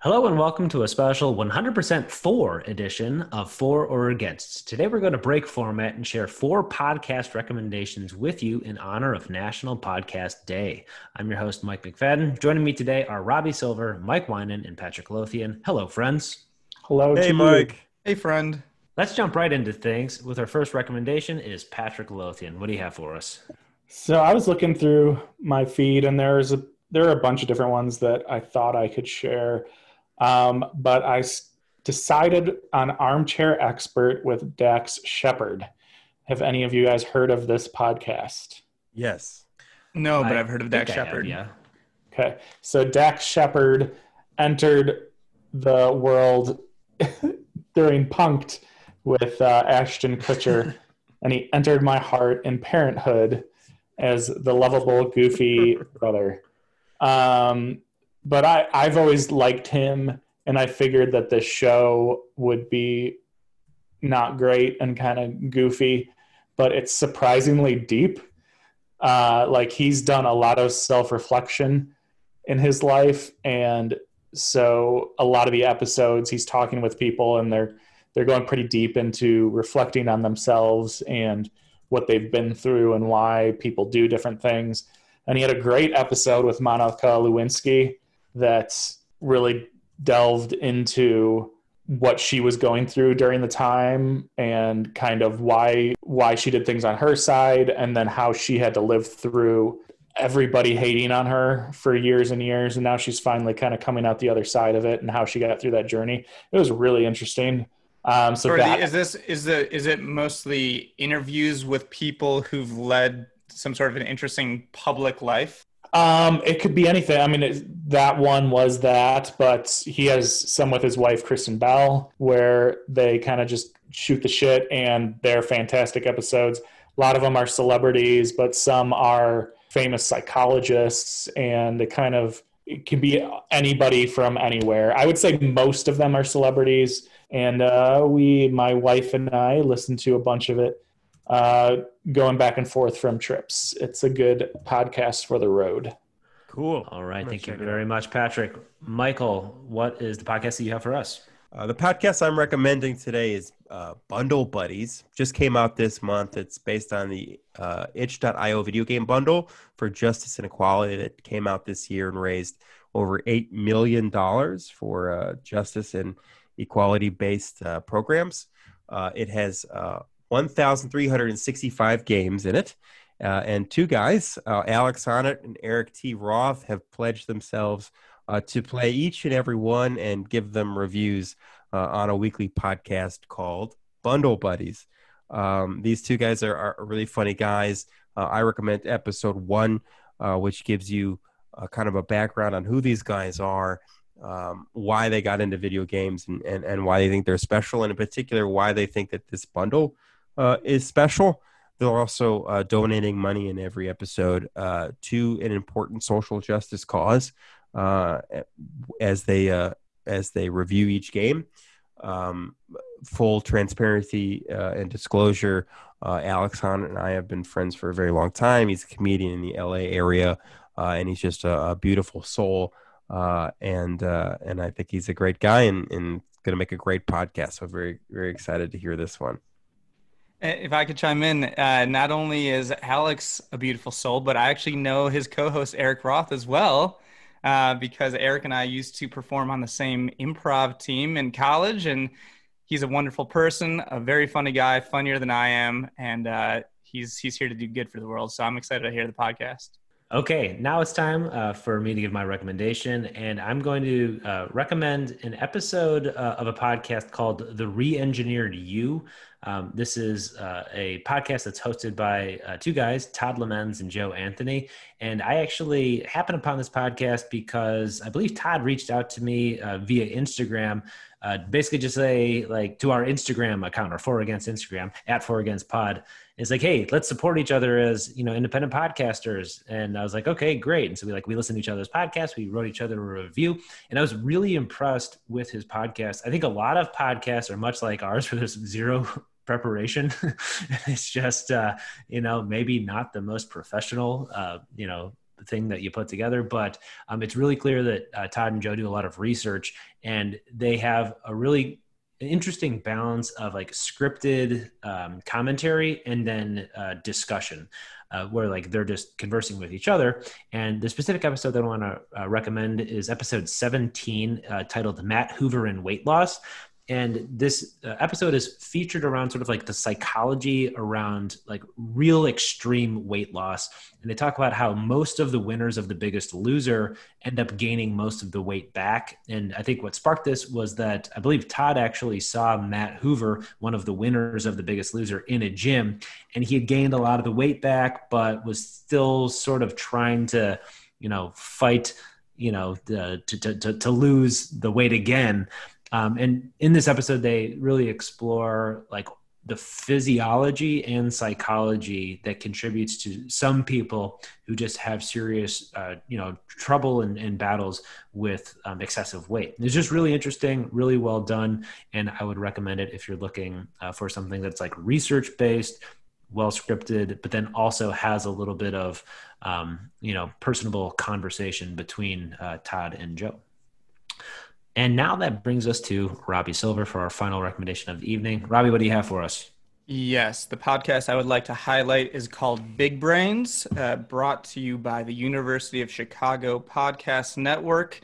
Hello and welcome to a special 100% for edition of For or Against. Today we're going to break format and share four podcast recommendations with you in honor of National Podcast Day. I'm your host, Mike Macfadden. Joining me today are Robbie Silver, Mike Winand, and Patrick Lothian. Hello, friends. Hello, hey, Mike. Hey, friend. Let's jump right into things with our first recommendation is Patrick Lothian. What do you have for us? So I was looking through my feed and there are a bunch of different ones that I thought I could share. But I decided on Armchair Expert with Dax Shepard. Have any of you guys heard of this podcast? Yes. No, but I've heard of Dax Shepard. Yeah. Okay. So Dax Shepard entered the world during Punk'd with Ashton Kutcher, and he entered my heart in Parenthood as the lovable, goofy brother. But I've always liked him, and I figured that this show would be not great and kind of goofy, but it's surprisingly deep. Like, he's done a lot of self-reflection in his life, and so a lot of the episodes he's talking with people, and they're going pretty deep into reflecting on themselves and what they've been through and why people do different things. And he had a great episode with Monica Lewinsky that really delved into what she was going through during the time and kind of why she did things on her side, and then how she had to live through everybody hating on her for years and years, and now she's finally kind of coming out the other side of it and how she got through that journey. It was really interesting. Is it mostly interviews with people who've led some sort of an interesting public life? It could be anything. I mean, that one was that, but he has some with his wife, Kristen Bell, where they kind of just shoot the shit, and they're fantastic episodes. A lot of them are celebrities, but some are famous psychologists, and it can be anybody from anywhere. I would say most of them are celebrities, and my wife and I listened to a bunch of it. Going back and forth from trips. It's a good podcast for the road. Cool. All right. Thank you very much, Patrick. Michael, what is the podcast that you have for us? The podcast I'm recommending today is Bundle Buddies. Just came out this month. It's based on the itch.io video game bundle for justice and equality that came out this year and raised over $8 million for justice and equality-based programs. It has 1,365 games in it, and two guys, Alex Honnett and Eric T. Roth, have pledged themselves to play each and every one and give them reviews on a weekly podcast called Bundle Buddies. These two guys are really funny guys. I recommend episode 1, which gives you kind of a background on who these guys are, why they got into video games, and why they think they're special, and in particular, why they think that this bundle is special. They're also donating money in every episode to an important social justice cause as they review each game. Full transparency and disclosure. Alex Honnett and I have been friends for a very long time. He's a comedian in the LA area, and he's just a beautiful soul. And I think he's a great guy and going to make a great podcast. So I'm very, very excited to hear this one. If I could chime in, not only is Alex a beautiful soul, but I actually know his co-host Eric Roth as well, because Eric and I used to perform on the same improv team in college, and he's a wonderful person, a very funny guy, funnier than I am, and he's here to do good for the world. So I'm excited to hear the podcast. Okay, now it's time for me to give my recommendation, and I'm going to recommend an episode of a podcast called The Reengineered You. This is a podcast that's hosted by two guys, Todd Lemens and Joe Anthony, and I actually happened upon this podcast because I believe Todd reached out to me via Instagram. Basically just say, like, to our Instagram account, or For Against Instagram, @ForAgainstPod. It's like, hey, let's support each other as, independent podcasters. And I was like, okay, great. And so we listened to each other's podcasts. We wrote each other a review. And I was really impressed with his podcast. I think a lot of podcasts are much like ours, where there's zero preparation. It's just, maybe not the most professional, thing that you put together. But it's really clear that Todd and Joe do a lot of research, and they have a really interesting balance of like scripted commentary and then discussion, where like they're just conversing with each other. And the specific episode that I want to recommend is episode 17, titled Matt Hoover and Weight Loss. And this episode is featured around sort of like the psychology around like real extreme weight loss. And they talk about how most of the winners of The Biggest Loser end up gaining most of the weight back. And I think what sparked this was that I believe Todd actually saw Matt Hoover, one of the winners of The Biggest Loser, in a gym. And he had gained a lot of the weight back, but was still sort of trying to, you know, fight, you know, to lose the weight again. And in this episode, they really explore like the physiology and psychology that contributes to some people who just have serious, trouble and battles with excessive weight. And it's just really interesting, really well done. And I would recommend it if you're looking for something that's like research-based, well scripted, but then also has a little bit of, personable conversation between Todd and Joe. And now that brings us to Robbie Silver for our final recommendation of the evening. Robbie, what do you have for us? Yes, the podcast I would like to highlight is called Big Brains, brought to you by the University of Chicago Podcast Network.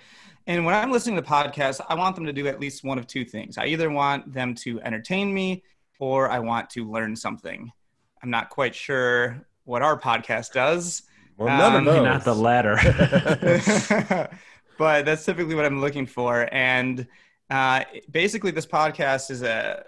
And when I'm listening to podcasts, I want them to do at least one of two things. I either want them to entertain me or I want to learn something. I'm not quite sure what our podcast does. Well, none of those. Not the latter. But that's typically what I'm looking for. And basically this podcast is a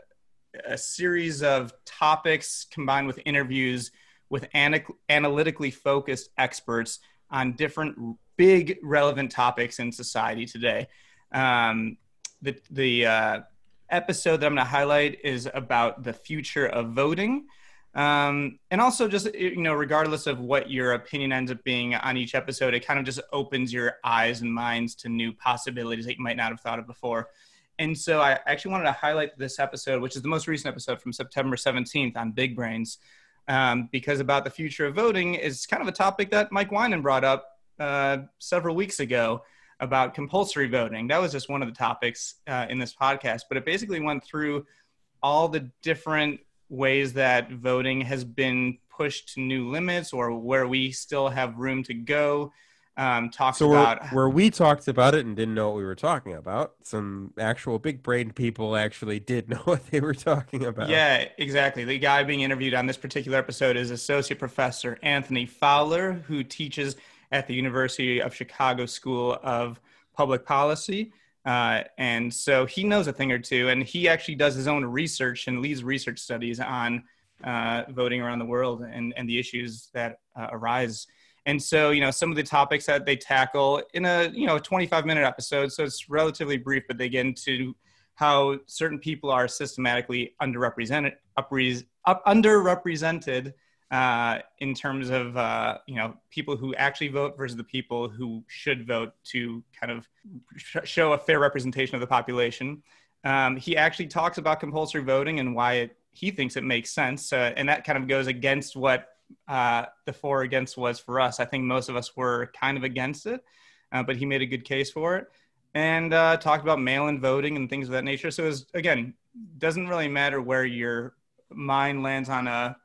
series of topics combined with interviews with analytically focused experts on different big relevant topics in society today. The episode that I'm going to highlight is about the future of voting. And also just, regardless of what your opinion ends up being on each episode, it kind of just opens your eyes and minds to new possibilities that you might not have thought of before. And so I actually wanted to highlight this episode, which is the most recent episode from September 17th on Big Brains, because about the future of voting is kind of a topic that Mike Winand brought up several weeks ago about compulsory voting. That was just one of the topics in this podcast, but it basically went through all the different ways that voting has been pushed to new limits or where we still have room to go. Where we talked about it and didn't know what we were talking about, some actual big brain people actually did know what they were talking about. Yeah, exactly. The guy being interviewed on this particular episode is Associate Professor Anthony Fowler, who teaches at the University of Chicago School of Public Policy. And so he knows a thing or two, and he actually does his own research and leads research studies on voting around the world and the issues that arise. And so, some of the topics that they tackle in a, 25-minute episode, so it's relatively brief, but they get into how certain people are systematically underrepresented in terms of, people who actually vote versus the people who should vote to kind of show a fair representation of the population. He actually talks about compulsory voting and why he thinks it makes sense. And that kind of goes against what the for against was for us. I think most of us were kind of against it, but he made a good case for it and talked about mail-in voting and things of that nature. So it was, again, doesn't really matter where your mind lands on a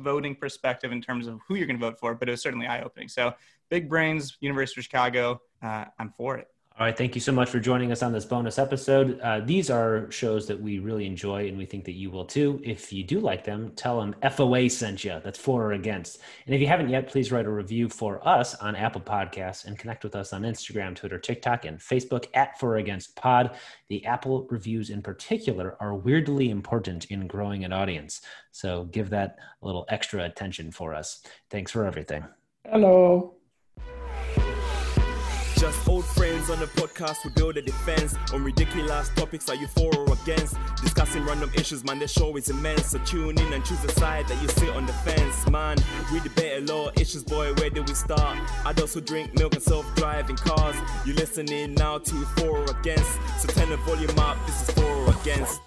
voting perspective in terms of who you're going to vote for, but it was certainly eye-opening. So Big Brains, University of Chicago, I'm for it. All right. Thank you so much for joining us on this bonus episode. These are shows that we really enjoy and we think that you will too. If you do like them, tell them FOA sent you. That's for or against. And if you haven't yet, please write a review for us on Apple Podcasts and connect with us on Instagram, Twitter, TikTok, and Facebook at For or Against Pod. The Apple reviews in particular are weirdly important in growing an audience. So give that a little extra attention for us. Thanks for everything. Hello. Just old friends on the podcast, we build a defense on ridiculous topics. Are you for or against? Discussing random issues, man, this show is immense. So tune in and choose a side that you sit on the fence, man. We debate a lot of issues, boy, where do we start? Adults who drink milk and self-driving cars. You listening now to For or Against, so turn the volume up, this is For or Against.